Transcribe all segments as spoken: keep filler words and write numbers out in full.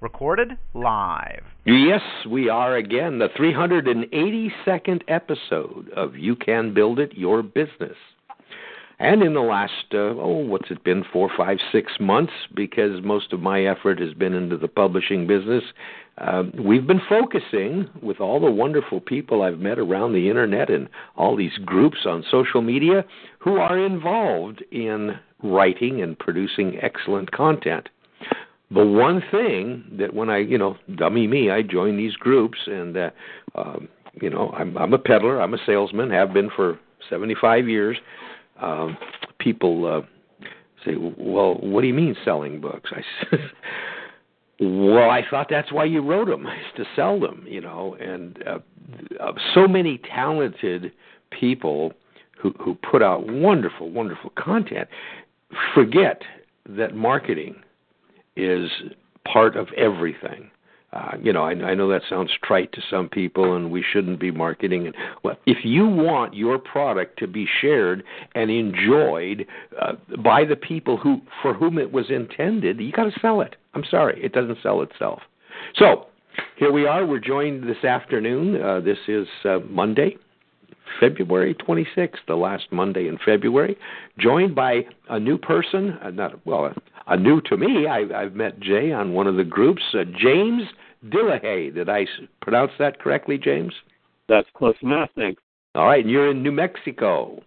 Recorded live. Yes, we are again, the three hundred eighty-second episode of You Can Build It Your Business. And in the last, uh, oh, what's it been, four, five, six months, because most of my effort has been into the publishing business, uh, we've been focusing with all the wonderful people I've met around the internet and all these groups on social media who are involved in writing and producing excellent content. The one thing that when I, you know, dummy me, I join these groups and, uh, um, you know, I'm, I'm a peddler, I'm a salesman, have been for seventy-five years. Um, people uh, say, well, what do you mean selling books? I said, well, I thought that's why you wrote them, is to sell them, you know. And uh, so many talented people who, who put out wonderful, wonderful content forget that marketing is part of everything. Uh, you know, I, I know that sounds trite to some people, and we shouldn't be marketing. And well, if you want your product to be shared and enjoyed uh, by the people who for whom it was intended, you got to sell it. I'm sorry, it doesn't sell itself. So here we are. We're joined this afternoon. Uh, this is uh, Monday, February twenty-sixth, the last Monday in February, joined by a new person, uh, not well, a, a new to me. I, I've met Jay on one of the groups, uh, James Dillahay. Did I pronounce that correctly, James? That's close enough, thanks. All right, and you're in New Mexico.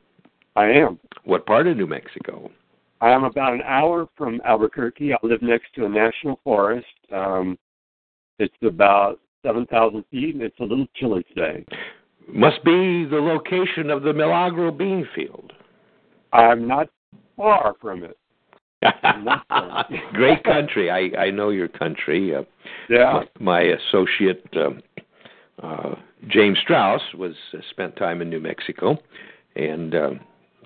I am. What part of New Mexico? I am about an hour from Albuquerque. I live next to a national forest. Um, it's about seven thousand feet, and it's a little chilly today. Must be the location of the Milagro bean field. I'm not far from it. Not far. Great country. I, I know your country. Uh, yeah. My, my associate, um, uh, James Strauss, was uh, spent time in New Mexico, and um,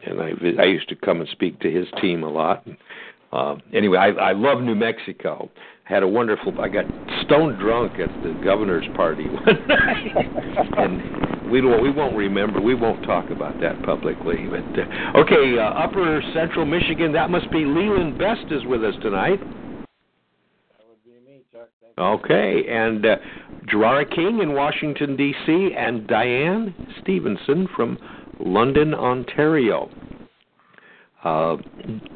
and I, I used to come and speak to his team a lot. And, Uh, anyway, I, I love New Mexico. Had a wonderful, I got stone drunk at the governor's party one night. And we, don't, we won't remember, we won't talk about that publicly. But uh, okay, uh, Upper Central Michigan, that must be Leland Best is with us tonight. That would be me, Chuck. Thank you. Okay, and uh, Gerrara King in Washington, D C, and Diane Stevenson from London, Ontario. Uh,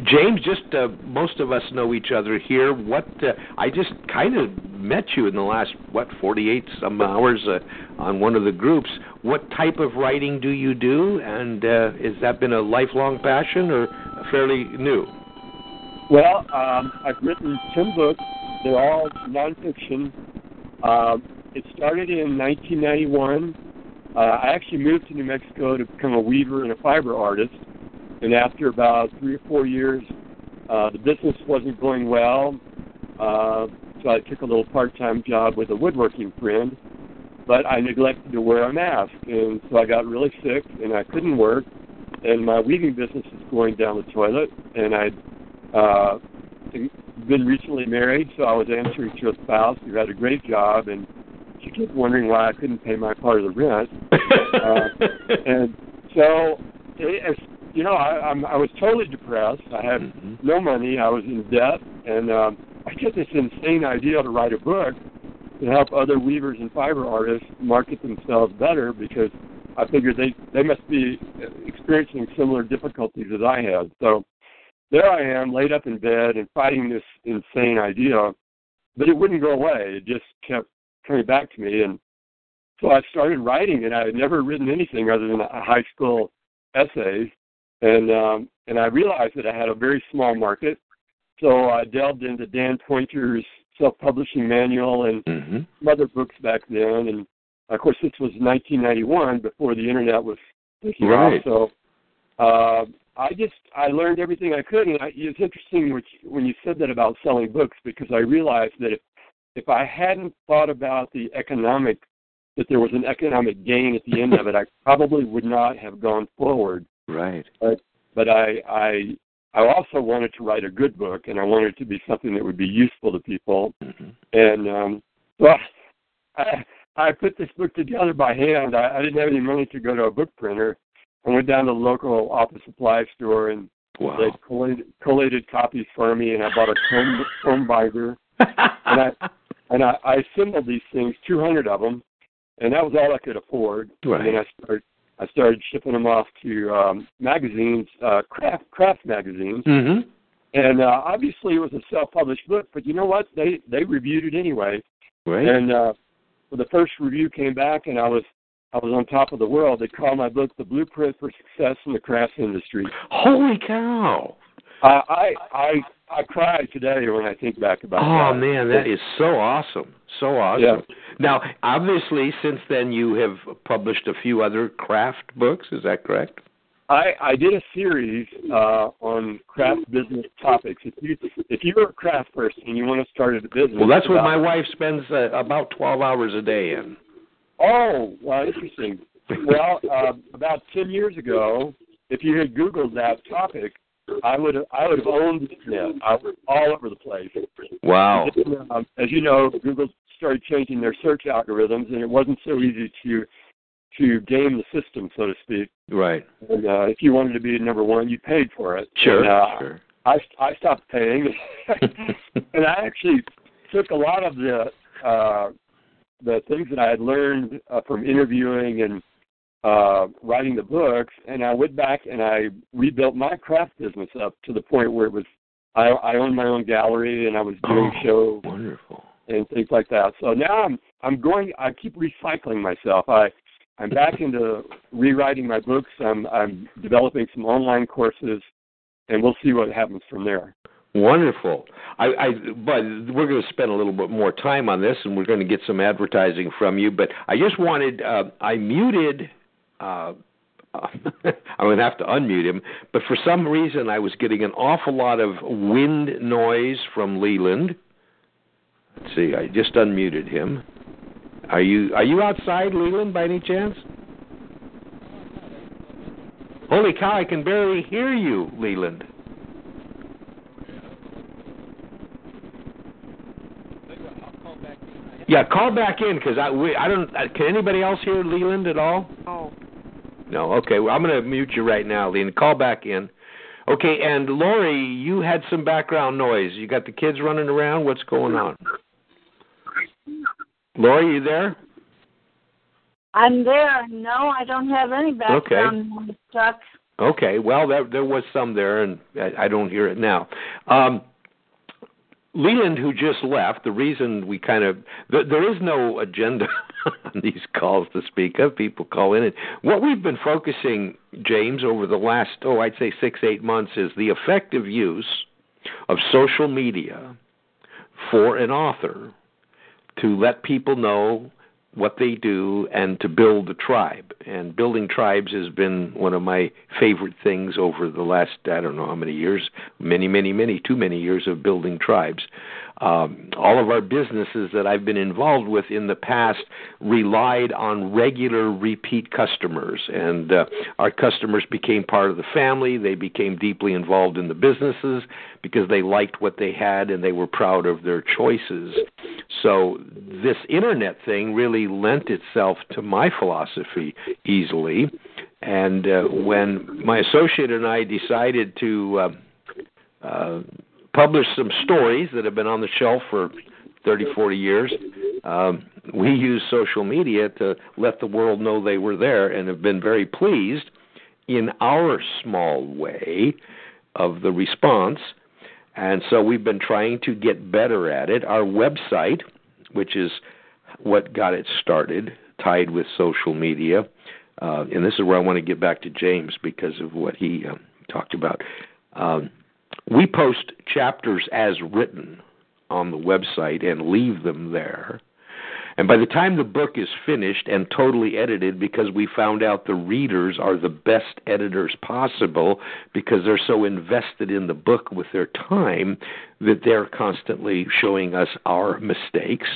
James, just uh, most of us know each other here. What uh, I just kind of met you in the last, what, forty-eight some hours uh, on one of the groups. What type of writing do you do, and uh, has that been a lifelong passion or fairly new? Well, um, I've written ten books. They're all nonfiction. Uh, it started in nineteen ninety-one. Uh, I actually moved to New Mexico to become a weaver and a fiber artist. And after about three or four years, uh, the business wasn't going well, uh, so I took a little part-time job with a woodworking friend, but I neglected to wear a mask, and so I got really sick, and I couldn't work, and my weaving business was going down the toilet, and I'd uh, been recently married, so I was answering to a spouse who had a great job, and she kept wondering why I couldn't pay my part of the rent. uh, and so it, You know, I, I'm, I was totally depressed. I had mm-hmm. no money. I was in debt. And um, I get this insane idea to write a book to help other weavers and fiber artists market themselves better, because I figured they, they must be experiencing similar difficulties as I had. So there I am, laid up in bed and fighting this insane idea. But it wouldn't go away. It just kept coming back to me. And so I started writing, and I had never written anything other than high school essays. And um, and I realized that I had a very small market, so I delved into Dan Pointer's self-publishing manual and mm-hmm. some other books back then. And, of course, this was nineteen ninety-one, before the Internet was taking off. So uh, I just I learned everything I could, and I, it's interesting which, when you said that about selling books, because I realized that if, if I hadn't thought about the economic, that there was an economic gain at the end of it, I probably would not have gone forward. Right. But, but I, I I also wanted to write a good book, and I wanted it to be something that would be useful to people. Mm-hmm. And um, so I, I, I put this book together by hand. I, I didn't have any money to go to a book printer. I went down to the local office supply store, and wow. they collated, collated copies for me, and I bought a comb, comb binder. And I and I, I assembled these things, two hundred of them, and that was all I could afford. Right. And then I started, I started shipping them off to um, magazines, uh, craft craft magazines. Mm-hmm. And uh, obviously it was a self-published book, but you know what? They they reviewed it anyway. Right. And uh, well, the first review came back, and I was I was on top of the world. They called my book The Blueprint for Success in the Crafts Industry. Holy cow! Uh, I I I cried today when I think back about oh, that. Oh, man, that is so awesome. So awesome. Yeah. Now, obviously, since then, you have published a few other craft books. Is that correct? I, I did a series uh, on craft business topics. If, you, if you're a craft person and you want to start a business... Well, that's what about, my wife spends uh, about twelve hours a day in. Oh, well, interesting. Well, uh, about ten years ago, if you had Googled that topic, I would have, I would have owned the net. I was all over the place. Wow. Then, um, as you know, Google started changing their search algorithms, and it wasn't so easy to to game the system, so to speak. Right. And, uh, if you wanted to be number one, you paid for it. Sure, and, uh, sure. I, I stopped paying. And I actually took a lot of the uh, the things that I had learned uh, from interviewing and Uh, writing the books, and I went back and I rebuilt my craft business up to the point where it was, I, I owned my own gallery and I was doing oh, shows wonderful. and things like that. So now I'm I'm going, I keep recycling myself. I, I'm back into rewriting my books. I'm, I'm developing some online courses, and we'll see what happens from there. Wonderful. I, I, but we're going to spend a little bit more time on this, and we're going to get some advertising from you, but I just wanted, uh, I muted... Uh, I'm going to have to unmute him, but for some reason I was getting an awful lot of wind noise from Leland. Let's see, I just unmuted him. Are you are you outside, Leland, by any chance? Holy cow, I can barely hear you, Leland. Yeah, call back in, because I, I don't, can anybody else hear Leland at all? Oh. No, okay. Well, I'm going to mute you right now, Leland. Call back in. Okay, and Lori, you had some background noise. You got the kids running around? What's going on? Lori, you there? I'm there. No, I don't have any background okay. noise, Chuck. Okay, well, that, there was some there, and I, I don't hear it now. Um, Leland, who just left, the reason we kind of... Th- there is no agenda on these calls to speak of. People call in. And what we've been focusing, James, over the last, oh, I'd say six, eight months, is the effective use of social media for an author to let people know what they do and to build the tribe. And building tribes has been one of my favorite things over the last, I don't know how many years, many, many, many, too many years of building tribes. Um, all of our businesses that I've been involved with in the past relied on regular repeat customers, and uh, our customers became part of the family. They became deeply involved in the businesses because they liked what they had and they were proud of their choices. So this internet thing really lent itself to my philosophy easily. And uh, when my associate and I decided to uh, uh, published some stories that have been on the shelf for thirty, forty years. Um, we used social media to let the world know they were there and have been very pleased in our small way of the response. And so we've been trying to get better at it. Our website, which is what got it started, tied with social media, uh, and this is where I want to get back to James because of what he um, talked about. Um, We post chapters as written on the website and leave them there. And by the time the book is finished and totally edited, because we found out the readers are the best editors possible because they're so invested in the book with their time that they're constantly showing us our mistakes.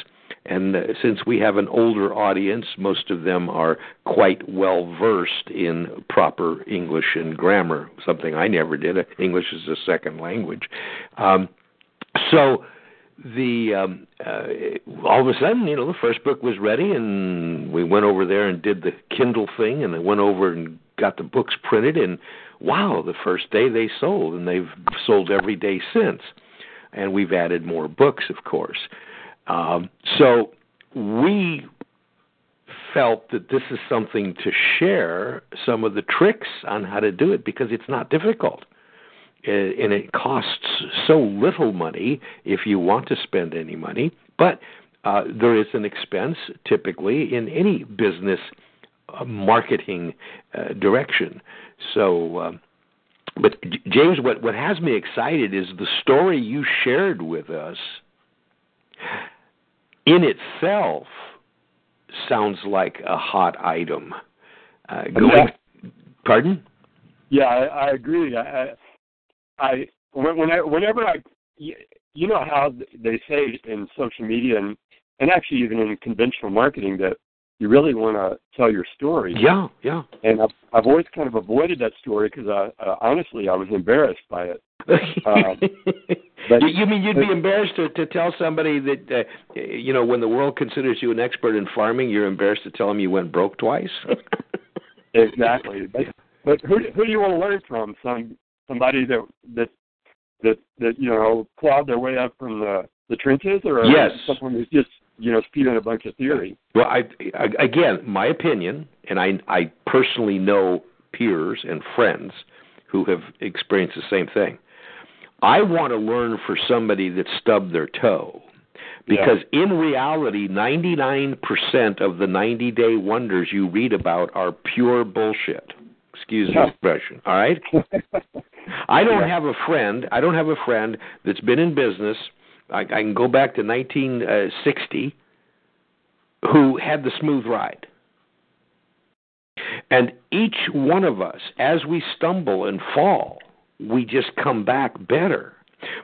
And uh, since we have an older audience, most of them are quite well-versed in proper English and grammar, something I never did. English is a second language. Um, so the um, uh, all of a sudden, you know, the first book was ready, and we went over there and did the Kindle thing, and I went over and got the books printed, and wow, the first day they sold, and they've sold every day since. And we've added more books, of course. Um, so we felt that this is something to share, some of the tricks on how to do it, because it's not difficult. And it costs so little money if you want to spend any money. But uh, there is an expense typically in any business uh, marketing uh, direction. So, um, but James, what, what has me excited is the story you shared with us in itself sounds like a hot item. Uh, going, yeah. Pardon? Yeah, I, I agree. I, I, when I, whenever I, you know how they say in social media and, and actually even in conventional marketing that you really want to tell your story. Yeah, yeah. And I've, I've always kind of avoided that story because I, uh, honestly I was embarrassed by it. um, but, you mean you'd be embarrassed to, to tell somebody that, uh, you know, when the world considers you an expert in farming, you're embarrassed to tell them you went broke twice? Exactly. But, but who, who do you want to learn from? Some somebody that that that, that you know clawed their way up from the, the trenches, or yes. someone who's just you know spewing a bunch of theory? Well, I, I again, my opinion, and I I personally know peers and friends who have experienced the same thing. I want to learn for somebody that stubbed their toe, because yeah. in reality, ninety-nine percent of the ninety-day wonders you read about are pure bullshit. Excuse yeah. the expression, all right? I don't yeah. have a friend. I don't have a friend that's been in business. I, I can go back to nineteen sixty who had the smooth ride. And each one of us, as we stumble and fall, we just come back better.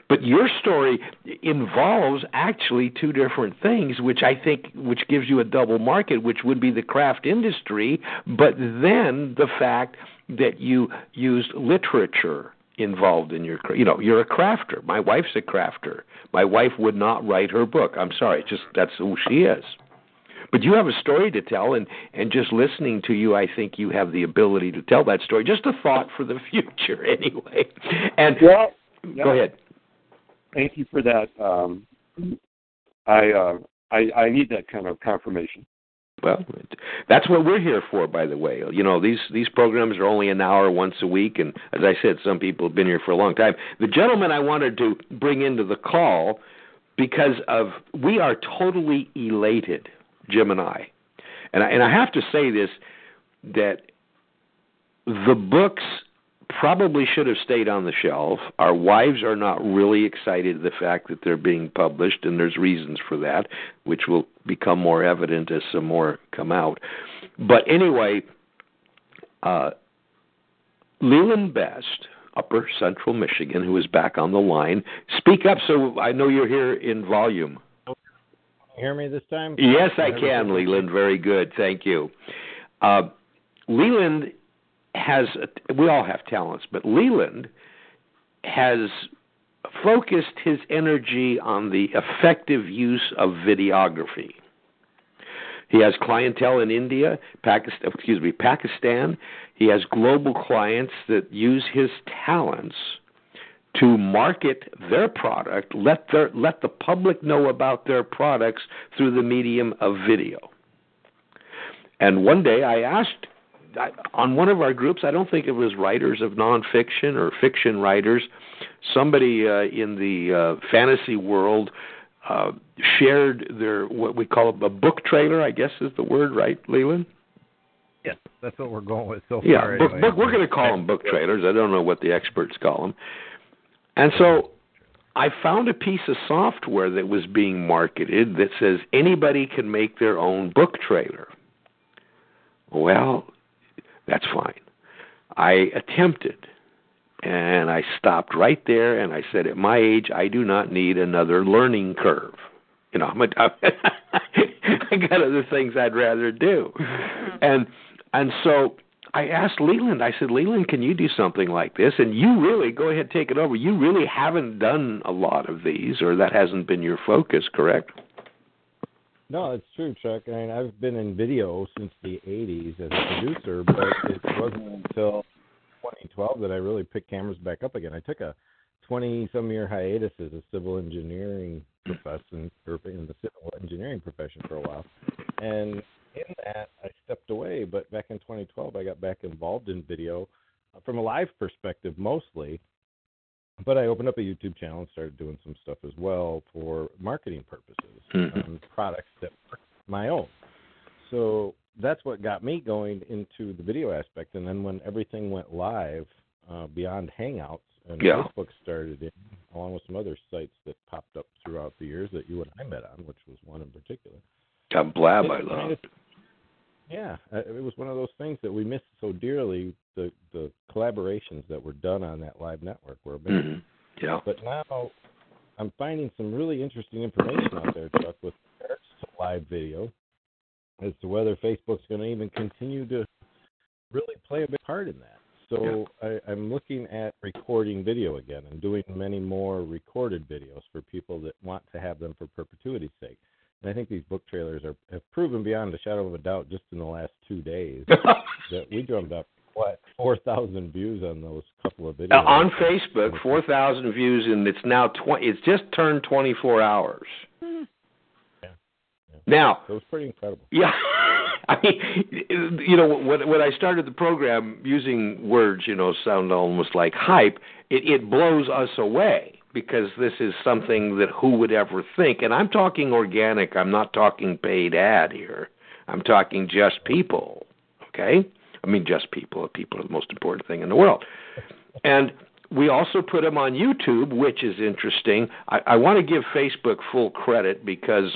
But your story involves actually two different things, which I think which gives you a double market, which would be the craft industry, but then the fact that you used literature involved in your, you know, you're a crafter. My wife's a crafter. My wife would not write her book. I'm sorry, just that's who she is. But you have a story to tell, and, and just listening to you, I think you have the ability to tell that story. Just a thought for the future, anyway. And well, yeah. go ahead. Thank you for that. Um, I, uh, I I need that kind of confirmation. Well, that's what we're here for, by the way. You know, these, these programs are only an hour once a week, and as I said, some people have been here for a long time. The gentleman I wanted to bring into the call, because of we are totally elated, Jim and I. And I, and I have to say this, that the books probably should have stayed on the shelf. Our wives are not really excited at the fact that they're being published, and there's reasons for that, which will become more evident as some more come out. But anyway, uh, Leland Best, Upper Central Michigan, who is back on the line. Speak up, so I know you're here in volume. Hear me this time? Yes, I can, Leland. Very good. Thank you. Uh, Leland has, a, we all have talents, but Leland has focused his energy on the effective use of videography. He has clientele in India, Pakistan, excuse me, Pakistan. He has global clients that use his talents to market their product, let their let the public know about their products through the medium of video. And one day I asked, I, on one of our groups, I don't think it was writers of nonfiction or fiction writers, somebody uh, in the uh, fantasy world uh, shared their, what we call a book trailer, I guess is the word, right, Leland? Yes, that's what we're going with so yeah, far. Book, anyway. book, we're going to call them book trailers. I don't know what the experts call them. And so I found a piece of software that was being marketed that says anybody can make their own book trailer. Well, that's fine. I attempted, and I stopped right there, and I said, at my age, I do not need another learning curve. You know, I'm a, I'm I got other things I'd rather do. And and so I asked Leland, I said, Leland, can you do something like this? And you really, go ahead, take it over. You really haven't done a lot of these, or that hasn't been your focus, correct? No, it's true, Chuck. I mean, I've been in video since the eighties as a producer, but it wasn't until twenty twelve that I really picked cameras back up again. I took a twenty-some year hiatus as a civil engineering profession, or in the civil engineering profession for a while, and in that I stepped away. But back in twenty twelve, I got back involved in video from a live perspective mostly. But I opened up a YouTube channel and started doing some stuff as well for marketing purposes, mm-hmm. um, products that were my own. So that's what got me going into the video aspect. And then when everything went live uh, beyond Hangouts and yeah. Facebook started in, along with some other sites that popped up throughout the years that you and I met on, which was one in particular. Got Blab, I loved. Yeah, it was one of those things that we missed so dearly, the, the collaborations that were done on that live network were amazing. Mm-hmm. Yeah. But now I'm finding some really interesting information out there, Chuck, with regards to live video as to whether Facebook's going to even continue to really play a big part in that. So yeah. I, I'm looking at recording video again and doing many more recorded videos for people that want to have them for perpetuity's sake. And I think these book trailers are, have proven beyond a shadow of a doubt just in the last two days that we drummed up, what, four thousand views on those couple of videos. Now, on Facebook, four thousand views, and it's now twenty. It's just turned twenty-four hours. Yeah. Yeah. Now. So it was pretty incredible. Yeah. I mean, you know, when, when I started the program, using words, you know, sound almost like hype, it, it blows us away. Because this is something that who would ever think. And I'm talking organic. I'm not talking paid ad here. I'm talking just people, okay? I mean, just people. People are the most important thing in the world. And we also put them on YouTube, which is interesting. I, I want to give Facebook full credit because,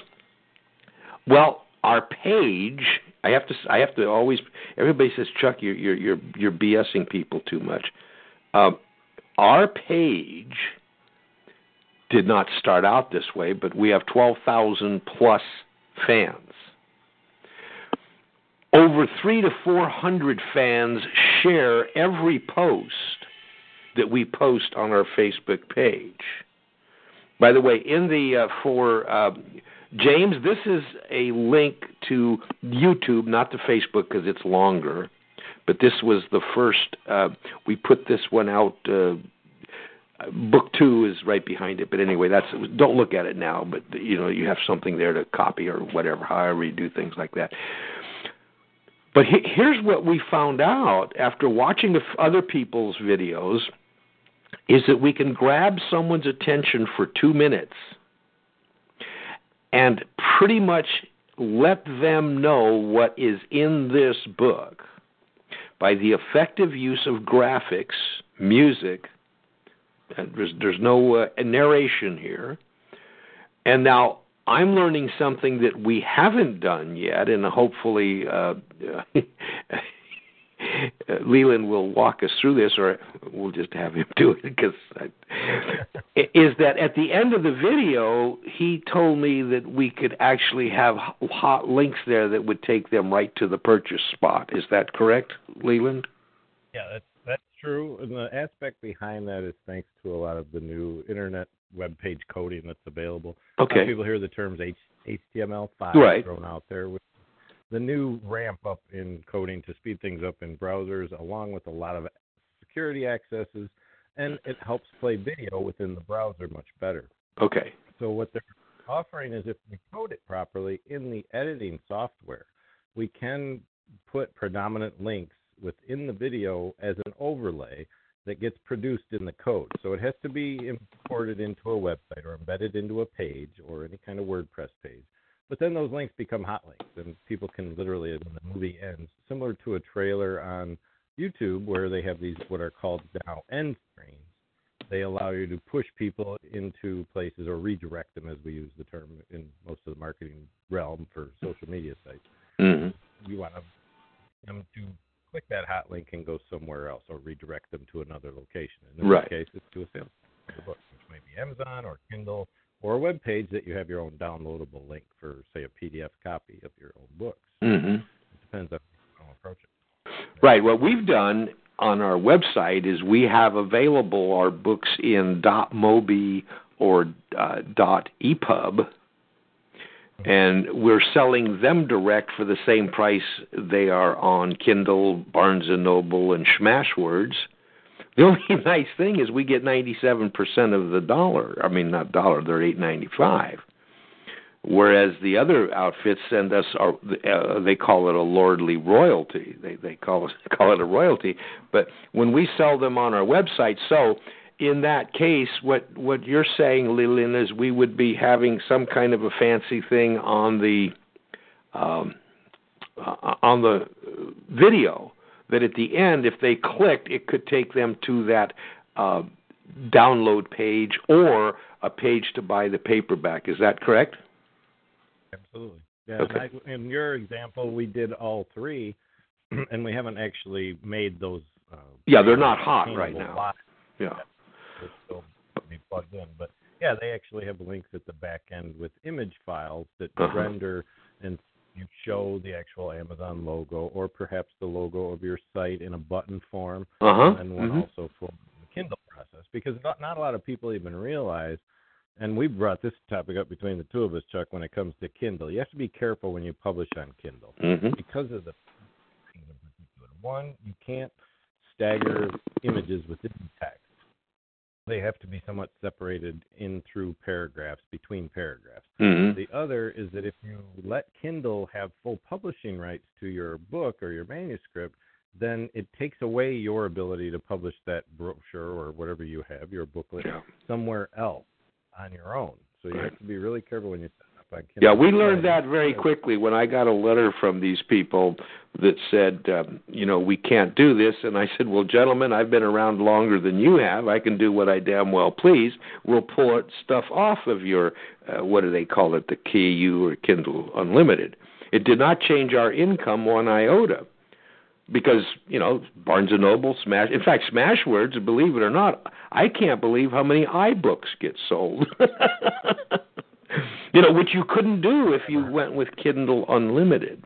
well, our page, I have to I have to always, everybody says, Chuck, you're, you're, you're, you're BSing people too much. Uh, our page did not start out this way, but we have twelve thousand plus fans. Over three to four hundred fans share every post that we post on our Facebook page. By the way, in the uh, for uh, James, this is a link to YouTube, not to Facebook because it's longer, but this was the first, uh, we put this one out uh, Book two is right behind it, but anyway, that's don't look at it now. But you know, you have something there to copy or whatever, however you do things like that. But he, here's what we found out after watching other people's videos: is that we can grab someone's attention for two minutes and pretty much let them know what is in this book by the effective use of graphics, music. There's, there's no uh, narration here. And now I'm learning something that we haven't done yet, and hopefully uh, Leland will walk us through this, or we'll just have him do it. Because I, is that at the end of the video, he told me that we could actually have hot links there that would take them right to the purchase spot. Is that correct, Leland? Yeah, that's true, and the aspect behind that is thanks to a lot of the new internet web page coding that's available. Okay. People hear the terms H T M L five right. thrown out there with the new ramp up in coding to speed things up in browsers, along with a lot of security accesses, and it helps play video within the browser much better. Okay. So what they're offering is if we code it properly in the editing software, we can put predominant links within the video as an overlay that gets produced in the code. So it has to be imported into a website or embedded into a page or any kind of WordPress page. But then those links become hot links, and people can literally, when the movie ends, similar to a trailer on YouTube where they have these what are called now end screens, they allow you to push people into places or redirect them, as we use the term in most of the marketing realm for social media sites. Mm-hmm. You want them to click that hot link and go somewhere else or redirect them to another location. In this right. case, it's to a sales book, which may be Amazon or Kindle or a web page that you have your own downloadable link for, say, a P D F copy of your own books. Mm-hmm. It depends on how you approach it. Right. What we've done on our website is we have available our books in .mobi or uh, .epub, and we're selling them direct for the same price they are on Kindle, Barnes and Noble, and Smashwords. The only nice thing is we get ninety-seven percent of the dollar. I mean, not dollar, they're eight ninety-five. Whereas the other outfits send us, our, uh, they call it a lordly royalty. They they call, call it a royalty. But when we sell them on our website, so in that case, what, what you're saying, Leland, is we would be having some kind of a fancy thing on the um, on the video that at the end, if they clicked, it could take them to that uh, download page or a page to buy the paperback. Is that correct? Absolutely. Yeah. Okay. And I, in your example, we did all three, and we haven't actually made those. Uh, yeah, they're not hot right now. Live. Yeah. They're still be plugged in, but yeah, they actually have links at the back end with image files that uh-huh. render and you show the actual Amazon logo or perhaps the logo of your site in a button form, uh-huh. and one mm-hmm. also for the Kindle process, because not, not a lot of people even realize. And we brought this topic up between the two of us, Chuck, when it comes to Kindle. You have to be careful when you publish on Kindle mm-hmm. because of the things in particular. One, you can't stagger images within text. They have to be somewhat separated in through paragraphs, between paragraphs. Mm-hmm. The other is that if you let Kindle have full publishing rights to your book or your manuscript, then it takes away your ability to publish that brochure or whatever you have, your booklet, yeah. somewhere else. On your own. So you right. have to be really careful when you set up on Kindle. Yeah, we learned that very quickly when I got a letter from these people that said, um, you know, we can't do this. And I said, well, gentlemen, I've been around longer than you have. I can do what I damn well please. We'll pull stuff off of your, uh, what do they call it, the K U or Kindle Unlimited. It did not change our income one iota. Because, you know, Barnes and Noble, Smash... In fact, Smashwords, believe it or not, I can't believe how many iBooks get sold. You know, which you couldn't do if you went with Kindle Unlimited.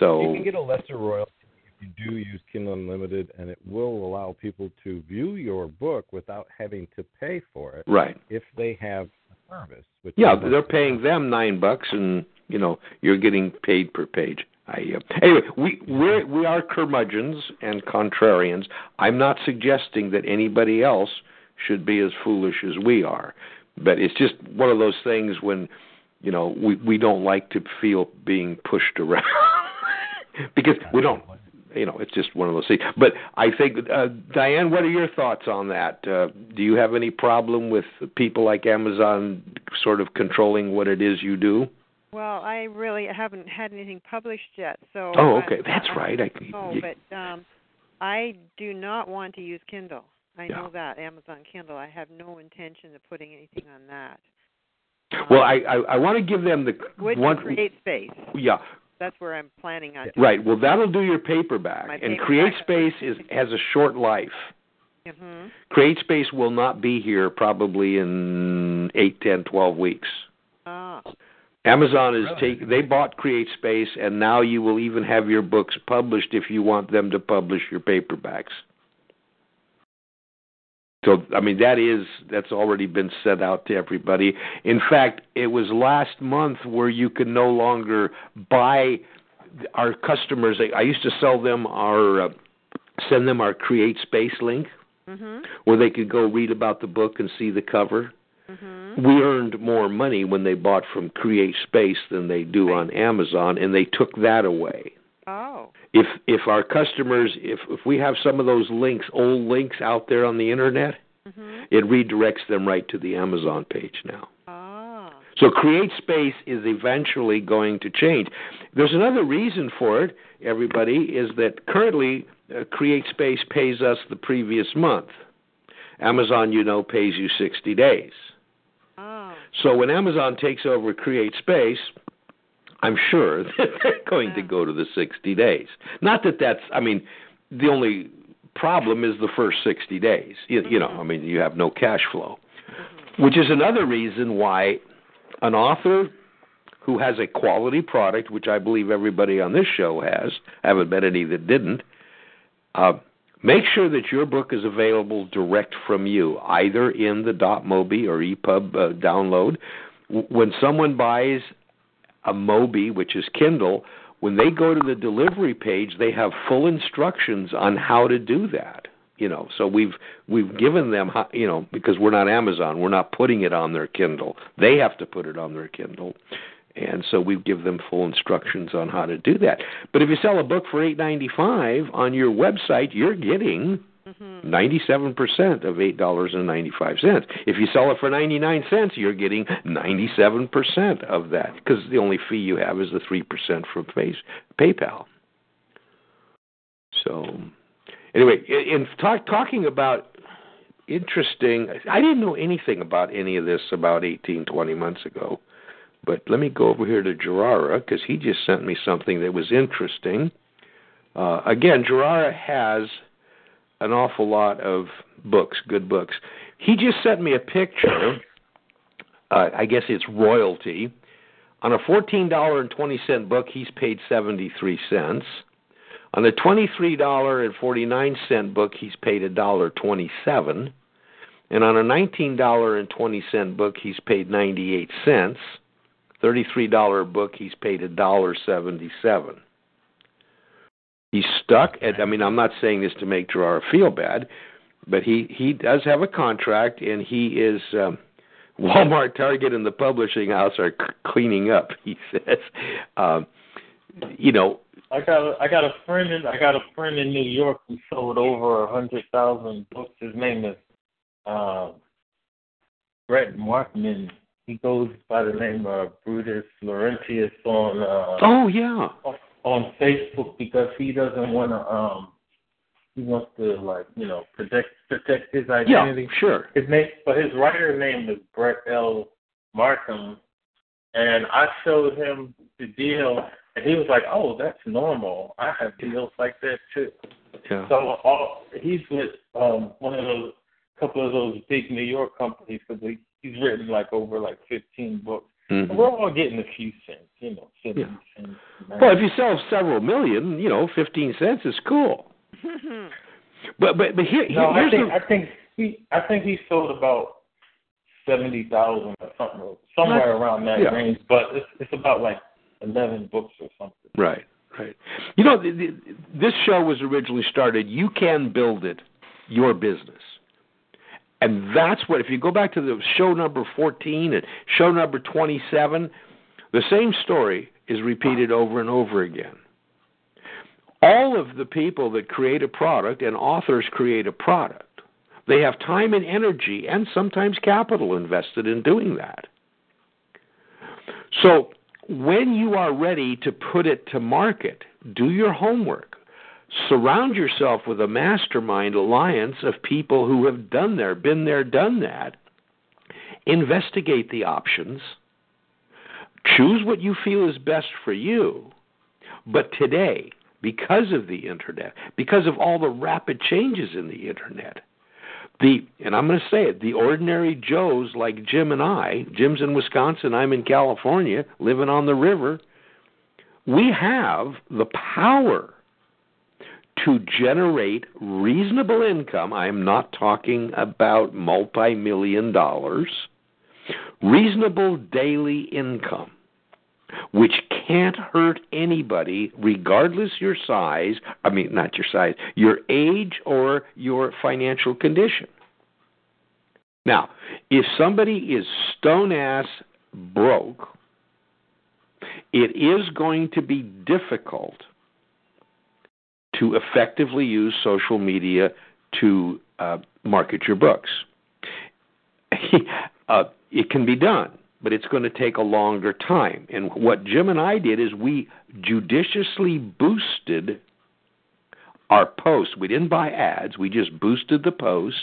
So... You can get a lesser royalty if you do use Kindle Unlimited, and it will allow people to view your book without having to pay for it. Right. If they have a service. Which yeah, they're paying them nine bucks, and, you know, you're getting paid per page. I, uh, anyway, we we're, we are curmudgeons and contrarians. I'm not suggesting that anybody else should be as foolish as we are, but it's just one of those things when, you know, we, we don't like to feel being pushed around because we don't, you know, it's just one of those things. But I think, uh, Diane, what are your thoughts on that? Uh, do you have any problem with people like Amazon sort of controlling what it is you do? Well, I really haven't had anything published yet, so oh, okay, that's I, I right. I can. Oh, but um, I do not want to use Kindle. I yeah. know that Amazon Kindle. I have no intention of putting anything on that. Um, well, I, I I want to give them the would one, CreateSpace. Yeah, that's where I'm planning on. Doing right. Well, that'll do your paperback, My and paperback. CreateSpace is has a short life. Mm-hmm. CreateSpace will not be here probably in eight, ten, twelve weeks. Ah. Amazon is take. They bought CreateSpace, and now you will even have your books published if you want them to publish your paperbacks. So, I mean, that is that's already been set out to everybody. In fact, it was last month where you could no longer buy our customers. I used to sell them our, uh, send them our CreateSpace link, mm-hmm. where they could go read about the book and see the cover. Mm-hmm. We earned more money when they bought from CreateSpace than they do on Amazon, and they took that away. Oh. If if our customers, if, if we have some of those links, old links out there on the Internet, mm-hmm. it redirects them right to the Amazon page now. Ah. So CreateSpace is eventually going to change. There's another reason for it, everybody, is that currently uh, CreateSpace pays us the previous month. Amazon, you know, pays you sixty days. Oh. So when Amazon takes over CreateSpace, I'm sure that they're going to go to the sixty days. Not that that's, I mean, the only problem is the first sixty days. You, mm-hmm. you know, I mean, you have no cash flow, mm-hmm. which is another reason why an author who has a quality product, which I believe everybody on this show has, I haven't met any that didn't, uh, make sure that your book is available direct from you, either in the .mobi or E P U B uh, download. W- when someone buys a Mobi, which is Kindle, when they go to the delivery page, they have full instructions on how to do that. You know, so we've we've given them, you know, because we're not Amazon, we're not putting it on their Kindle. They have to put it on their Kindle, and so we give them full instructions on how to do that. But if you sell a book for eight dollars and ninety-five cents on your website, you're getting mm-hmm. ninety-seven percent of eight dollars and ninety-five cents. If you sell it for ninety-nine cents, you're getting ninety-seven percent of that, because the only fee you have is the three percent from face, PayPal. So anyway, in talk, talking about interesting, I didn't know anything about any of this about eighteen, twenty months ago. But let me go over here to Gerrara, because he just sent me something that was interesting. Uh, again, Gerrara has an awful lot of books, good books. He just sent me a picture, uh, I guess it's royalty. On a fourteen dollars and twenty cents book, he's paid seventy-three cents. On a twenty-three dollars and forty-nine cents book, he's paid one dollar and twenty-seven cents. And on a nineteen dollars and twenty cents book, he's paid ninety-eight cents. thirty-three dollars book, he's paid one dollar and seventy-seven cents. He's stuck at, I mean, I'm not saying this to make Gerrara feel bad, but he, he does have a contract, and he is, um, Walmart, Target, and the publishing house are c- cleaning up, he says. Um, you know. I got a, I got a friend in I got a friend in New York who sold over one hundred thousand books. His name is uh, Brett Markman. He goes by the name of Brutus Laurentius on uh, oh yeah on Facebook, because he doesn't want to um he wants to like you know protect protect his identity. Yeah, sure. His name, but his writer name is Brett L. Markham, and I showed him the deal, and he was like, "Oh, that's normal. I have deals like that too." Yeah. So all, he's with um, one of those couple of those big New York companies, because they. He's written like over like fifteen books. Mm-hmm. We're all getting a few cents, you know, seventy yeah. cents. ninety. Well, if you sell several million, you know, fifteen cents is cool. but but but here, no, here's I think, the... I think he I think he sold about seventy thousand or something, somewhere Not, around that yeah. range. But it's it's about like eleven books or something. Right, right. You know, the, the, this show was originally started. You Can Build It Your Business. And that's what, if you go back to the show number fourteen and show number twenty-seven, the same story is repeated over and over again. All of the people that create a product, and authors create a product, they have time and energy and sometimes capital invested in doing that. So when you are ready to put it to market, do your homework. Surround yourself with a mastermind alliance of people who have done there, been there, done that. Investigate the options. Choose what you feel is best for you. But today, because of the internet, because of all the rapid changes in the internet, the and I'm going to say it, the ordinary Joes like Jim and I, Jim's in Wisconsin, I'm in California, living on the river, we have the power to generate reasonable income. I am not talking about multi-million dollars, reasonable daily income, which can't hurt anybody, regardless your size, I mean, not your size, your age or your financial condition. Now, if somebody is stone-ass broke, it is going to be difficult to effectively use social media to uh, market your books. uh, it can be done, but it's going to take a longer time. And what Jim and I did is we judiciously boosted our posts. We didn't buy ads. We just boosted the posts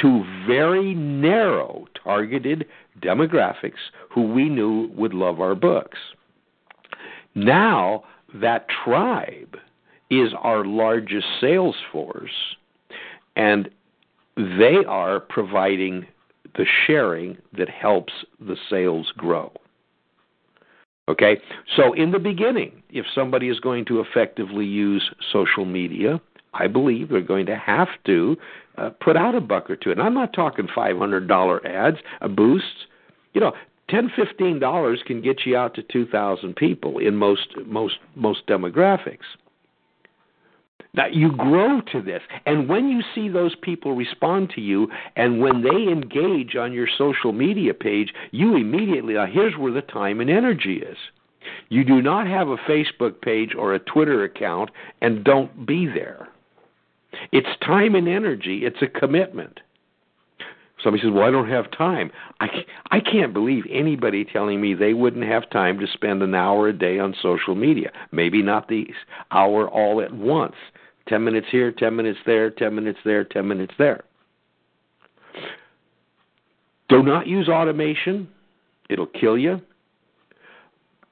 to very narrow, targeted demographics who we knew would love our books. Now that tribe is our largest sales force, and they are providing the sharing that helps the sales grow. Okay, so in the beginning, if somebody is going to effectively use social media, I believe they're going to have to uh, put out a buck or two. And I'm not talking five hundred dollars ads, a boost. You know, ten dollars, fifteen dollars can get you out to two thousand people in most most most demographics. Now, you grow to this, and when you see those people respond to you, and when they engage on your social media page, you immediately, now here's where the time and energy is. You do not have a Facebook page or a Twitter account, and don't be there. It's time and energy. It's a commitment. Somebody says, well, I don't have time. I can't, I can't believe anybody telling me they wouldn't have time to spend an hour a day on social media. Maybe not the hour all at once. Ten minutes here, ten minutes there, ten minutes there, ten minutes there. Do not use automation. It'll kill you.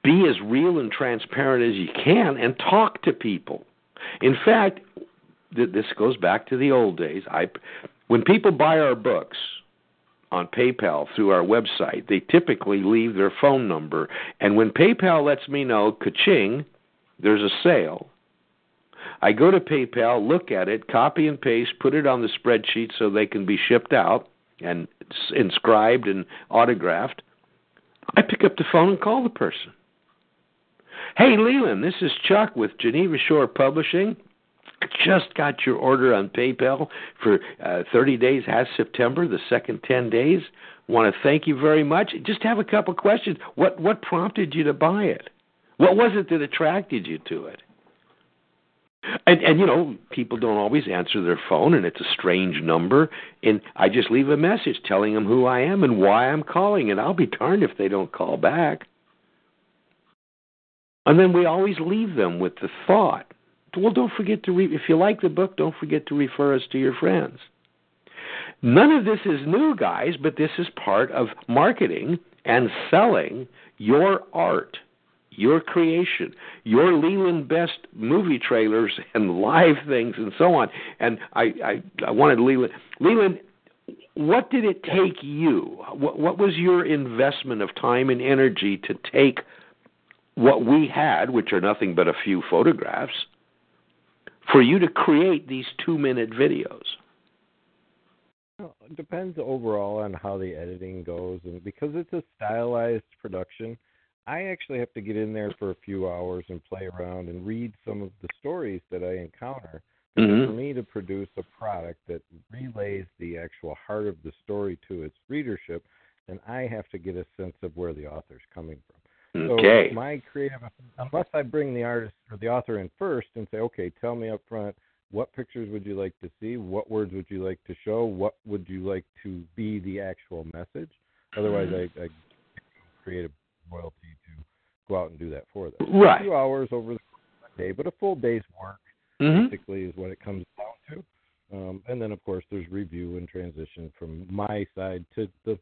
Be as real and transparent as you can and talk to people. In fact, th- this goes back to the old days. I, when people buy our books on PayPal through our website, they typically leave their phone number. And when PayPal lets me know, ka-ching, there's a sale, I go to PayPal, look at it, copy and paste, put it on the spreadsheet so they can be shipped out and inscribed and autographed. I pick up the phone and call the person. Hey, Leland, this is Chuck with Geneva Shore Publishing. Just got your order on PayPal for uh, thirty days as September, the second ten days. Want to thank you very much. Just have a couple questions. What, what prompted you to buy it? What was it that attracted you to it? And, and, you know, people don't always answer their phone, and it's a strange number. And I just leave a message telling them who I am and why I'm calling, and I'll be darned if they don't call back. And then we always leave them with the thought, well, don't forget to read. If you like the book, don't forget to refer us to your friends. None of this is new, guys, but this is part of marketing and selling your art, your creation, your Leland Best movie trailers and live things and so on. And I, I, I wanted Leland. Leland, what did it take you? What, what was your investment of time and energy to take what we had, which are nothing but a few photographs, for you to create these two-minute videos? Well, it depends overall on how the editing goes. And because it's a stylized production, I actually have to get in there for a few hours and play around and read some of the stories that I encounter. Mm-hmm. For me to produce a product that relays the actual heart of the story to its readership, then I have to get a sense of where the author's coming from. Okay. So my creative, unless I bring the artist or the author in first and say, okay, tell me up front, what pictures would you like to see? What words would you like to show? What would you like to be the actual message? Otherwise, I, I create a loyalty to go out and do that for them. Right. A few hours over the day, but a full day's work mm-hmm. basically is what it comes down to. Um, and then, of course, there's review and transition from my side to the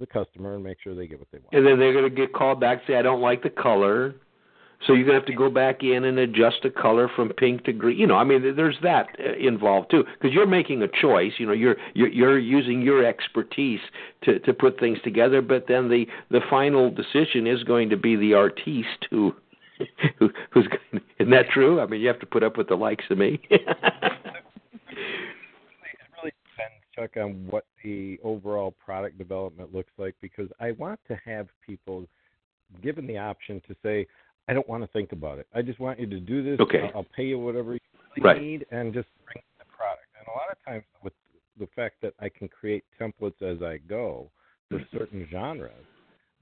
the customer and make sure they get what they want. And then they're going to get called back and say, I don't like the color. So you're going to have to go back in and adjust the color from pink to green. You know, I mean, there's that involved too, because you're making a choice. You know, you're you're, you're using your expertise to, to put things together, but then the, the final decision is going to be the artiste who, who who's going to, isn't that true? I mean, you have to put up with the likes of me. Check on what the overall product development looks like, because I want to have people given the option to say, I don't want to think about it. I just want you to do this. Okay. I'll pay you whatever you really right. need and just bring the product. And a lot of times with the fact that I can create templates as I go for mm-hmm. certain genres,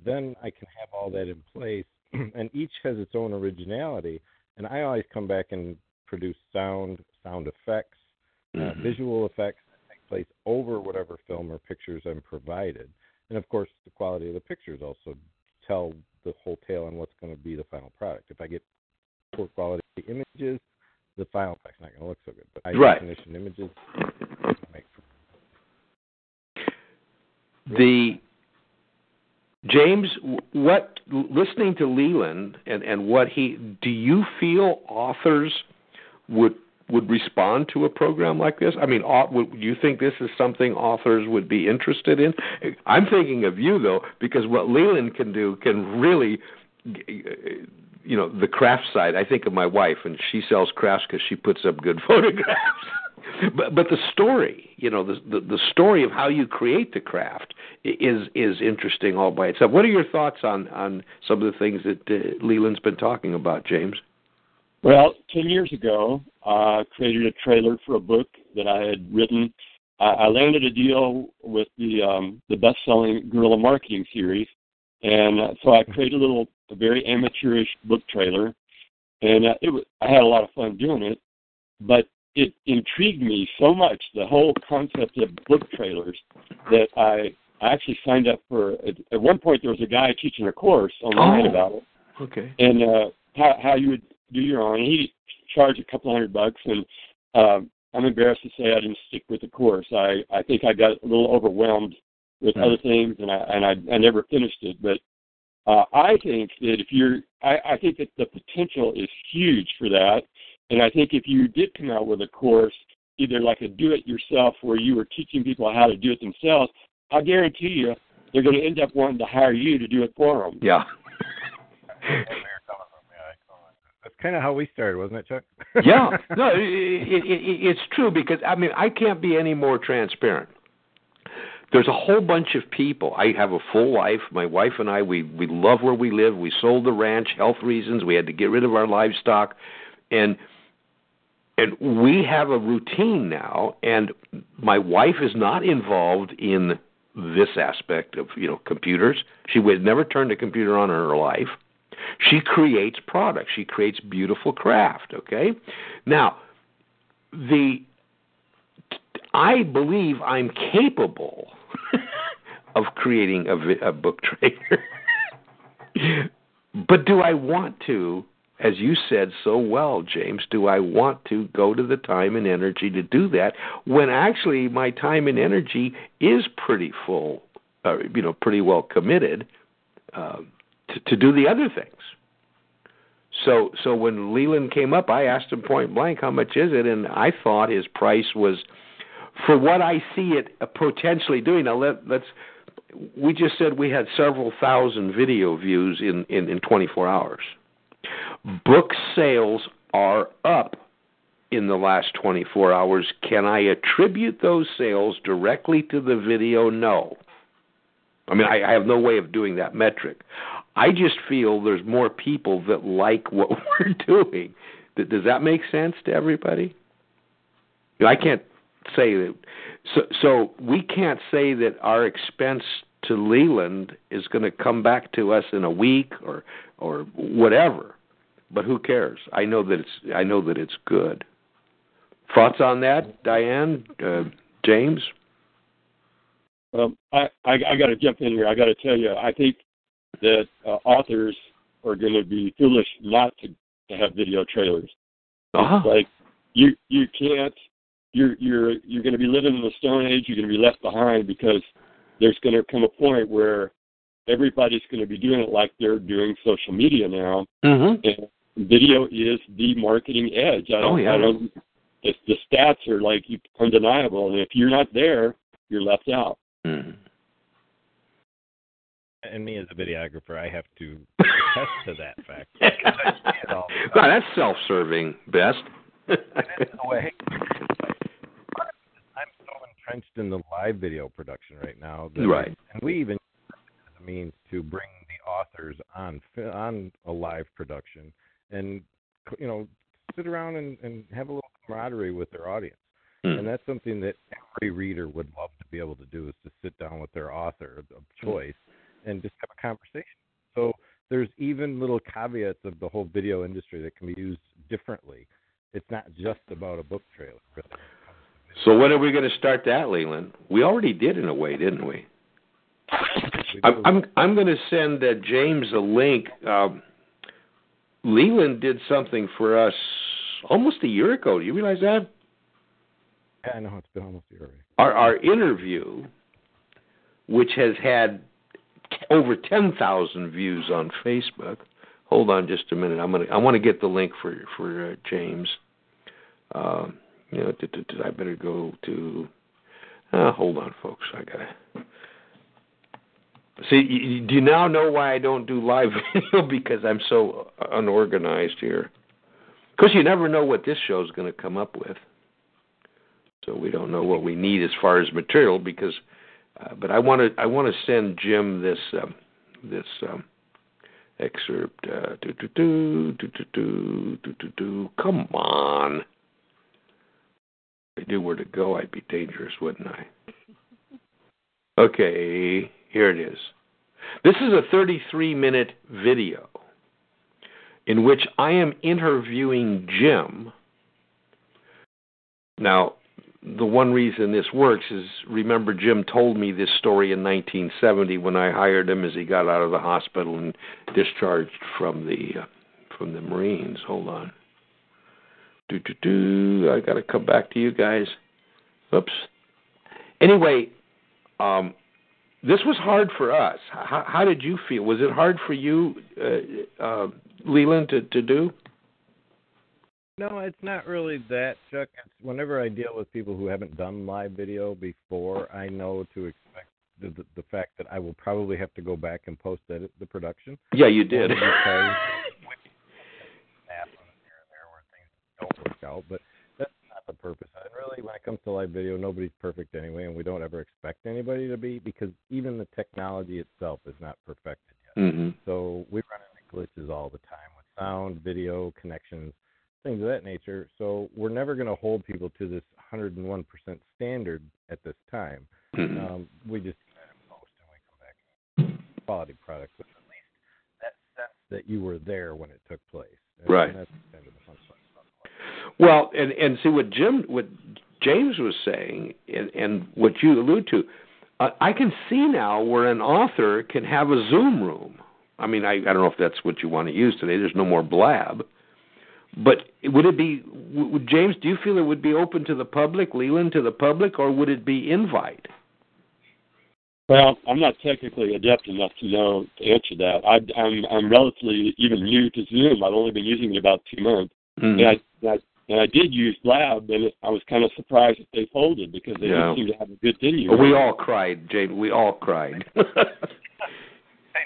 then I can have all that in place. And each has its own originality. And I always come back and produce sound, sound effects, mm-hmm. uh, visual effects, place over whatever film or pictures I'm provided. And, of course, the quality of the pictures also tell the whole tale on what's going to be the final product. If I get poor quality images, the file text not going to look so good. But high right. definition images. Make the James, what listening to Leland and, and what he do you feel authors would would respond to a program like this? I mean, would you think this is something authors would be interested in? I'm thinking of you though, because what Leland can do can really, you know, the craft side. I think of my wife, and she sells crafts because she puts up good photographs. But, but the story, you know, the, the the story of how you create the craft is is interesting all by itself. What are your thoughts on, on some of the things that uh, Leland's been talking about, James? Well, ten years ago, I uh, created a trailer for a book that I had written. I, I landed a deal with the um, the best-selling Guerrilla Marketing series, and uh, so I created a little, a very amateurish book trailer, and uh, it was, I had a lot of fun doing it, but it intrigued me so much, the whole concept of book trailers, that I I actually signed up for. At, at one point, there was a guy teaching a course online oh, about it, okay, and uh, how how you would do your own. He charged a couple hundred bucks, and uh, I'm embarrassed to say I didn't stick with the course. I, I think I got a little overwhelmed with right. other things, and I and I, I never finished it. But uh, I think that if you're, I, I think that the potential is huge for that. And I think if you did come out with a course, either like a do-it-yourself where you were teaching people how to do it themselves, I guarantee you they're going to end up wanting to hire you to do it for them. Yeah. That's kind of how we started, wasn't it, Chuck? Yeah. No, it, it, it, it's true because, I mean, I can't be any more transparent. There's a whole bunch of people. I have a full life. My wife and I, we, we love where we live. We sold the ranch, health reasons. We had to get rid of our livestock. And... And we have a routine now, and my wife is not involved in this aspect of, you know, computers. She would never turn the computer on in her life. She creates products. She creates beautiful craft, okay? Now, the I believe I'm capable of creating a, a book trailer. But do I want to? As you said so well, James, do I want to go to the time and energy to do that when actually my time and energy is pretty full, uh, you know, pretty well committed uh, to, to do the other things? So so when Leland came up, I asked him point blank, how much is it? And I thought his price was, for what I see it potentially doing, now let, let's, we just said we had several thousand video views in, in, in twenty-four hours. Book sales are up in the last twenty-four hours. Can I attribute those sales directly to the video? No. I mean, I, I have no way of doing that metric. I just feel there's more people that like what we're doing. Does that make sense to everybody? I can't say that. So, so we can't say that our expense to Leland is going to come back to us in a week or or whatever, but who cares? I know that it's I know that it's good. Thoughts on that, Diane, uh, James? Well, I I, I got to jump in here. I got to tell you, I think that uh, authors are going to be foolish not to, to have video trailers. Uh-huh. Like you you can't you're you're you're going to be living in the Stone Age. You're going to be left behind because there's going to come a point where everybody's going to be doing it like they're doing social media now. Mm-hmm. And video is the marketing edge. I don't, oh, yeah. I don't, it's, the stats are like undeniable, and if you're not there, you're left out. Mm-hmm. And me as a videographer, I have to attest to that fact. I all no, that's self-serving, Best. In a way. Entrenched in the live video production right now, that, right? And we even use the means to bring the authors on on a live production, and you know, sit around and, and have a little camaraderie with their audience. Mm. And that's something that every reader would love to be able to do, is to sit down with their author of choice mm. and just have a conversation. So there's even little caveats of the whole video industry that can be used differently. It's not just about a book trailer, really. So when are we going to start that, Leland? We already did in a way, didn't we? I'm I'm, I'm going to send uh, James a link. Um, Leland did something for us almost a year ago. Do you realize that? Yeah, I know. It's been almost a year already. Our, our interview, which has had over ten thousand views on Facebook. Hold on just a minute. I'm gonna, I want to get the link for, for uh, James. Uh, you know, t- t- t- I better go to... Uh, hold on, folks. I got to... See, you, do you now know why I don't do live video? Because I'm so unorganized here. Because you never know what this show's going to come up with. So we don't know what we need as far as material. Because, uh, but I want to I want to send Jim this um, this um, excerpt. Uh, do do do do do do do do. Come on. If I knew where to go, I'd be dangerous, wouldn't I? Okay. Here it is. This is a thirty-three minute video in which I am interviewing Jim. Now, the one reason this works is, remember, Jim told me this story in nineteen seventy when I hired him as he got out of the hospital and discharged from the uh, from the Marines. Hold on. Do do do. I got to come back to you guys. Oops. Anyway, um. This was hard for us. How, how did you feel? Was it hard for you, uh, uh, Leland, to, to do? No, it's not really that, Chuck. It's whenever I deal with people who haven't done live video before, I know to expect the, the, the fact that I will probably have to go back and post edit the production. Yeah, you did. Because here and there where things don't work out, but that's not the purpose. And really, when it comes to live video, nobody's perfect anyway, and we don't ever expect anybody to be, because even the technology itself is not perfected yet. Mm-hmm. So we run into glitches all the time with sound, video, connections, things of that nature. So we're never going to hold people to this one hundred one percent standard at this time. Mm-hmm. Um, we just let them post, and we come back and make quality products with at least that sense that you were there when it took place. And right. That's the end of the fun stuff. Well, and, and see what Jim, what James was saying, and, and what you allude to, uh, I can see now where an author can have a Zoom room. I mean, I, I don't know if that's what you want to use today. There's no more Blab. But would it be, would, James, do you feel it would be open to the public, Leland, to the public, or would it be invite? Well, I'm not technically adept enough to know to answer that. I, I'm, I'm relatively even new to Zoom. I've only been using it about two months. Mm-hmm. And, I, and, I, and I did use Blab, and I was kind of surprised that they folded because they yeah. didn't seem to have a good venue. Right? We all cried, James. We all cried. I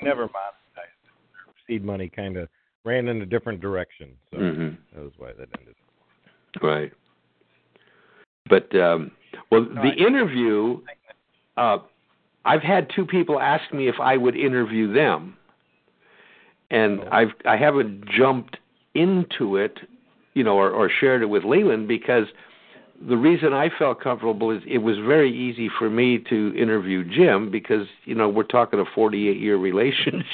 never monetized it. Seed money kind of ran in a different direction, so mm-hmm. that was why that ended. Right. But, um, well, no, the I interview, uh, I've had two people ask me if I would interview them, and oh. I've, I haven't jumped into it, you know, or, or shared it with Leland, because the reason I felt comfortable is it was very easy for me to interview Jim because, you know, we're talking a forty-eight year relationship.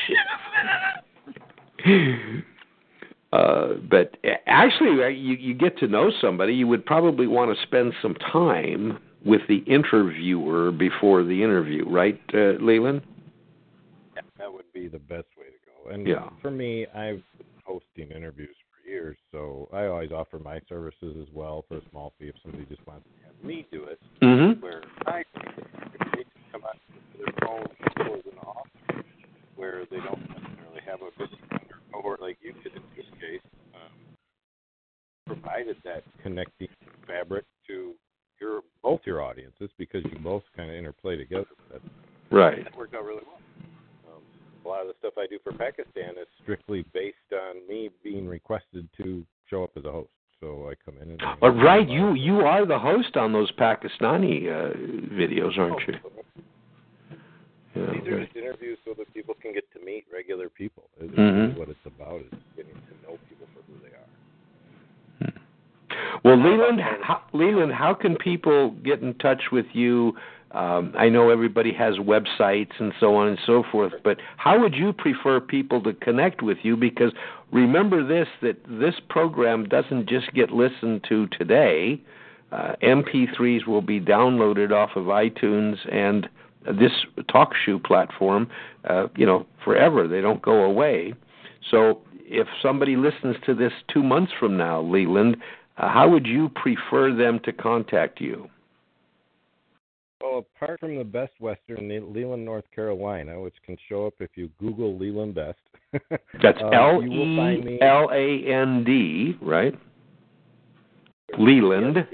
uh, but actually, you, you get to know somebody, you would probably want to spend some time with the interviewer before the interview, right, uh, Leland? Yeah, that would be the best way to go. And yeah. for me, I've hosting interviews for years, so I always offer my services as well for a small fee if somebody just wants to have me do it. Mm-hmm. Where I they can come out to their own people as an author, where they don't necessarily have a fifty-member cohort like you did in this case, um, provided that connecting fabric to your both your audiences because you both kind of interplay together. That's, right. That worked out really well. A lot of the stuff I do for Pakistan is strictly based on me being requested to show up as a host. So I come in and... Oh, right, you you are the host on those Pakistani uh, videos, aren't you? Yeah, These are right. just interviews so that people can get to meet regular people. It's mm-hmm. what it's about, is getting to know people for who they are. Hmm. Well, Leland, how, Leland, how can people get in touch with you? Um, I know everybody has websites and so on and so forth, but how would you prefer people to connect with you? Because remember this, that this program doesn't just get listened to today. Uh, M P threes will be downloaded off of iTunes and this TalkShoe platform, uh, you know, forever. They don't go away. So if somebody listens to this two months from now, Leland, uh, how would you prefer them to contact you? Well, apart from the Best Western, Leland, North Carolina, which can show up if you Google Leland Best. That's uh, L E L A N D, right? Leland. As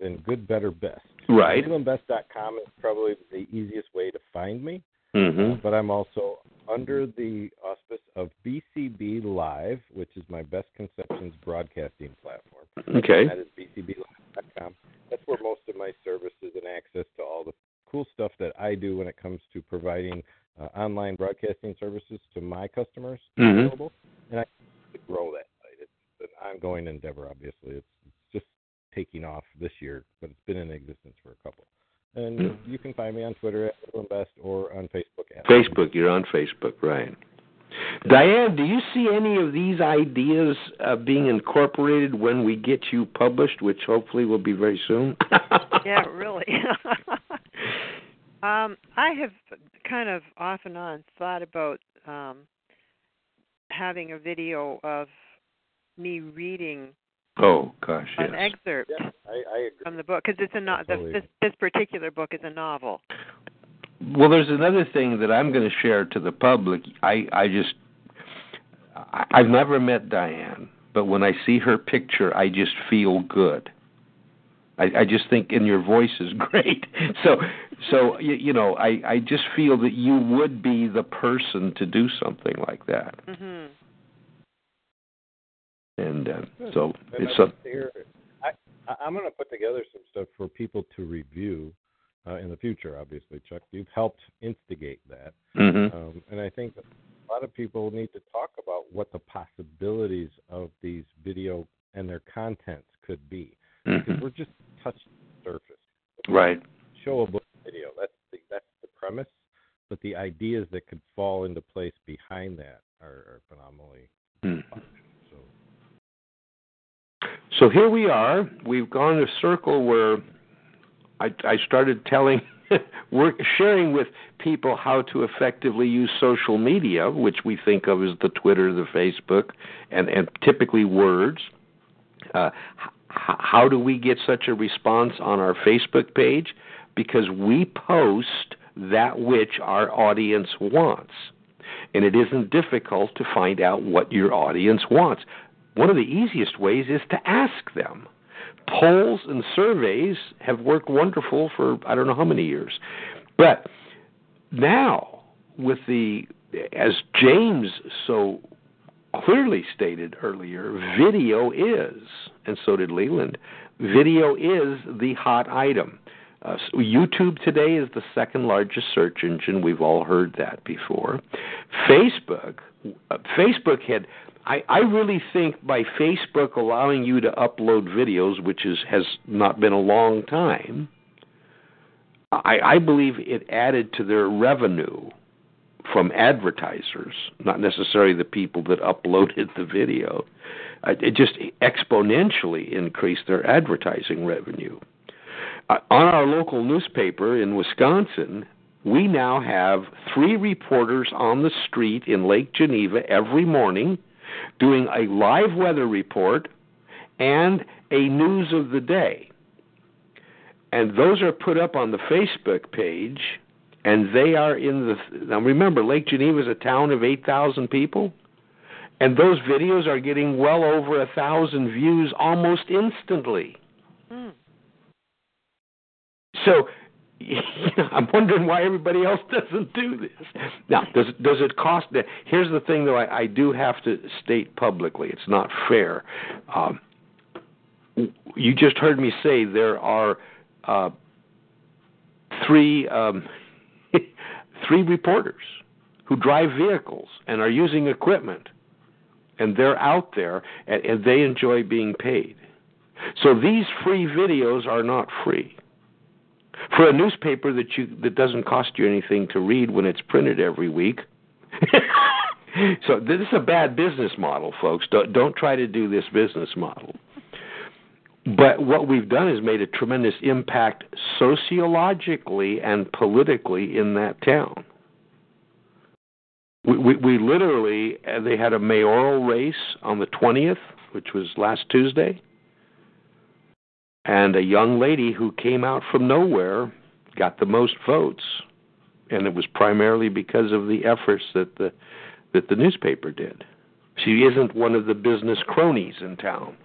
in good, better, best. Right. Leland Best dot com is probably the easiest way to find me. Mm-hmm. Uh, but I'm also under the auspice of B C B Live, which is my Best Conceptions broadcasting platform. Okay. And that is B C B live dot com. That's where most of my services and access to all the cool stuff that I do when it comes to providing uh, online broadcasting services to my customers mm-hmm. available. And I grow that site. It's an ongoing endeavor, obviously. It's, it's just taking off this year, but it's been in existence for a couple. And you can find me on Twitter at Leland Best or on Facebook. At Facebook, you're on Facebook, right. Diane, do you see any of these ideas uh, being incorporated when we get you published, which hopefully will be very soon? Yeah, really. um, I have kind of off and on thought about um, having a video of me reading Oh, gosh, yes. An excerpt yeah, I, I agree. From the book, because it's a no- the, this, this particular book is a novel. Well, there's another thing that I'm going to share to the public. I, I just, I, I've never met Diane, but when I see her picture, I just feel good. I, I just think, and your voice is great. So, so you, you know, I, I just feel that you would be the person to do something like that. Mm-hmm. And uh, so and it's a. I, I'm going to put together some stuff for people to review uh, in the future. Obviously, Chuck, you've helped instigate that, mm-hmm. um, and I think a lot of people need to talk about what the possibilities of these video and their contents could be. Mm-hmm. Because we're just touching the surface. Right. Show a book video. That's the, that's the premise, but the ideas that could fall into place behind that are, are phenomenally. Mm-hmm. So here we are. We've gone a circle where I, I started telling, we're sharing with people how to effectively use social media, which we think of as the Twitter, the Facebook, and, and typically words. Uh, h- how do we get such a response on our Facebook page? Because we post that which our audience wants. And it isn't difficult to find out what your audience wants. One of the easiest ways is to ask them. Polls and surveys have worked wonderful for I don't know how many years. But now, with the, as James so clearly stated earlier, video is, and so did Leland, video is the hot item. Uh, so YouTube today is the second largest search engine. We've all heard that before. Facebook, uh, Facebook had... I, I really think by Facebook allowing you to upload videos, which is has not been a long time, I, I believe it added to their revenue from advertisers, not necessarily the people that uploaded the video. Uh, it just exponentially increased their advertising revenue. Uh, on our local newspaper in Wisconsin, we now have three reporters on the street in Lake Geneva every morning doing a live weather report and a news of the day. And those are put up on the Facebook page, and they are in the... Now, remember, Lake Geneva is a town of eight thousand people, and those videos are getting well over one thousand views almost instantly. Mm. So... I'm wondering why everybody else doesn't do this. Now, does does it cost? Here's the thing, though. I, I do have to state publicly, it's not fair. Um, you just heard me say there are uh, three um, three reporters who drive vehicles and are using equipment, and they're out there, and, and they enjoy being paid. So these free videos are not free. For a newspaper that you that doesn't cost you anything to read when it's printed every week. So this is a bad business model, folks. Don't, don't try to do this business model. But what we've done is made a tremendous impact sociologically and politically in that town. we, we, we literally, uh, they had a mayoral race on the twentieth, which was last Tuesday, and a young lady who came out from nowhere got the most votes, and it was primarily because of the efforts that the that the newspaper did. She isn't one of the business cronies in town.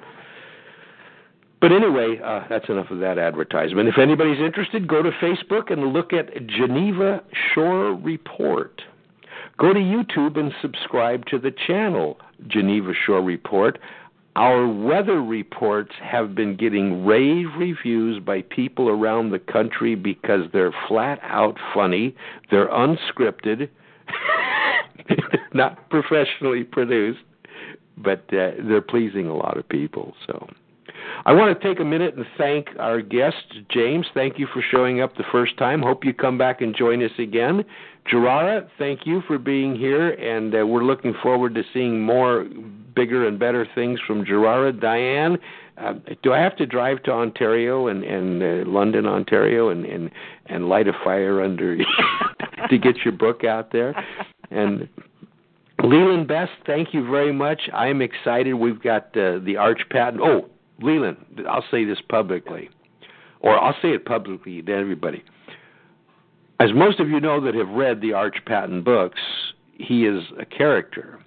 But anyway, uh, that's enough of that advertisement. If anybody's interested, go to Facebook and look at Geneva Shore Report. Go to YouTube and subscribe to the channel Geneva Shore Report. Our weather reports have been getting rave reviews by people around the country because they're flat out funny, they're unscripted, not professionally produced, but uh, they're pleasing a lot of people. So I want to take a minute and thank our guest, James. Thank you for showing up the first time. Hope you come back and join us again. Gerrara, thank you for being here, and uh, we're looking forward to seeing more bigger and better things from Gerrara. Diane, uh, do I have to drive to Ontario and, and uh, London, Ontario, and, and, and light a fire under to get your book out there? And Leland Best, thank you very much. I'm excited. We've got uh, the Arch Patton. Oh, Leland, I'll say this publicly, or I'll say it publicly to everybody. As most of you know that have read the Arch Patton books, he is a character,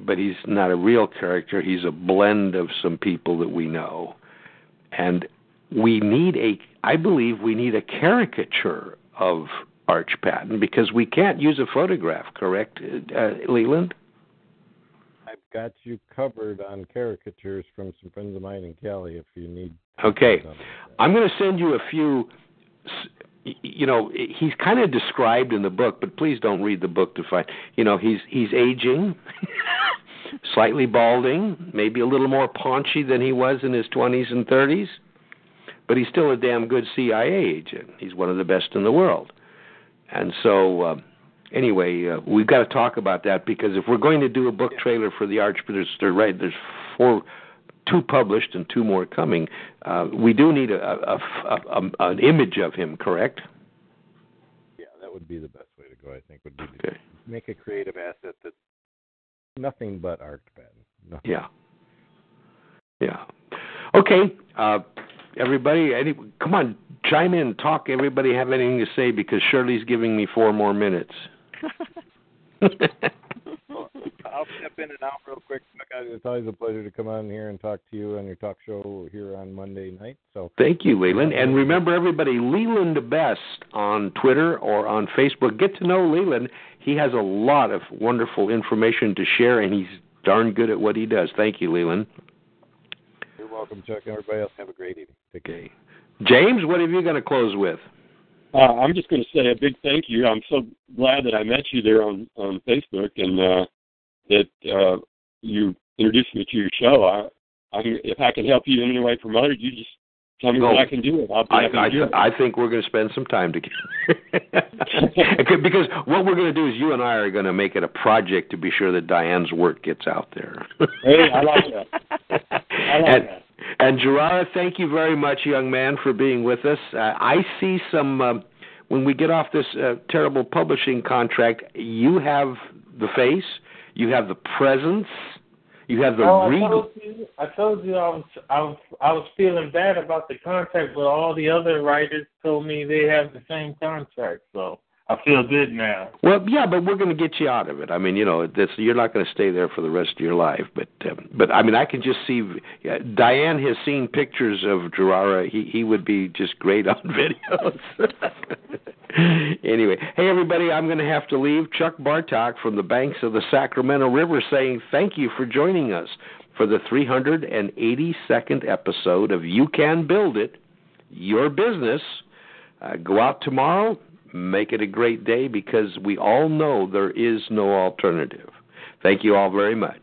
but he's not a real character. He's a blend of some people that we know. And we need a, I believe we need a caricature of Arch Patton, because we can't use a photograph, correct, uh, Leland? I've got you covered on caricatures from some friends of mine in Cali if you need. Okay. I'm going to send you a few. You know, he's kind of described in the book, but please don't read the book to find. You know, he's he's aging, slightly balding, maybe a little more paunchy than he was in his twenties and thirties, but he's still a damn good C I A agent. He's one of the best in the world. And so, uh, anyway, uh, we've got to talk about that, because if we're going to do a book trailer for the Arch, there's, right, there's four, two published and two more coming. Uh, we do need a, a, a, a, an image of him, correct? Yeah, that would be the best way to go, I think, would be okay. To make a creative asset that's nothing but Arch Patton. Yeah. Yeah. Okay. Uh, everybody, any, come on. Chime in, talk, everybody have anything to say, because Shirley's giving me four more minutes. I'll step in and out real quick. It's always a pleasure to come on here and talk to you on your talk show here on Monday night. So thank you, Leland. And remember, everybody, Leland Best on Twitter or on Facebook. Get to know Leland. He has a lot of wonderful information to share, and he's darn good at what he does. Thank you, Leland. You're welcome, Chuck. Everybody else, have a great evening. Take care. Okay. James, what are you going to close with? Uh, I'm just going to say a big thank you. I'm so glad that I met you there on, on Facebook, and uh, that uh, you introduced me to your show. I, I, if I can help you in any way, promote it, you just tell me no, what I can do. I'll be I, I, do I think we're going to spend some time together. Because what we're going to do is you and I are going to make it a project to be sure that Diane's work gets out there. Hey, I like that. I like and, that. And Gerrara, thank you very much, young man, for being with us. Uh, I see some, uh, when we get off this uh, terrible publishing contract, you have the face, you have the presence, you have the oh, regal. I told you, I told you I was, I was, I was feeling bad about the contract, but all the other writers told me they have the same contract, so I feel good now. Well, yeah, but we're going to get you out of it. I mean, you know, this, you're not going to stay there for the rest of your life. But, um, but I mean, I can just see uh, Diane has seen pictures of Gerrara. He he would be just great on videos. Anyway, hey, everybody, I'm going to have to leave. Chuck Bartok from the banks of the Sacramento River saying thank you for joining us for the three hundred eighty-second episode of You Can Build It, Your Business. Uh, go out tomorrow. Make it a great day, because we all know there is no alternative. Thank you all very much.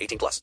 eighteen plus.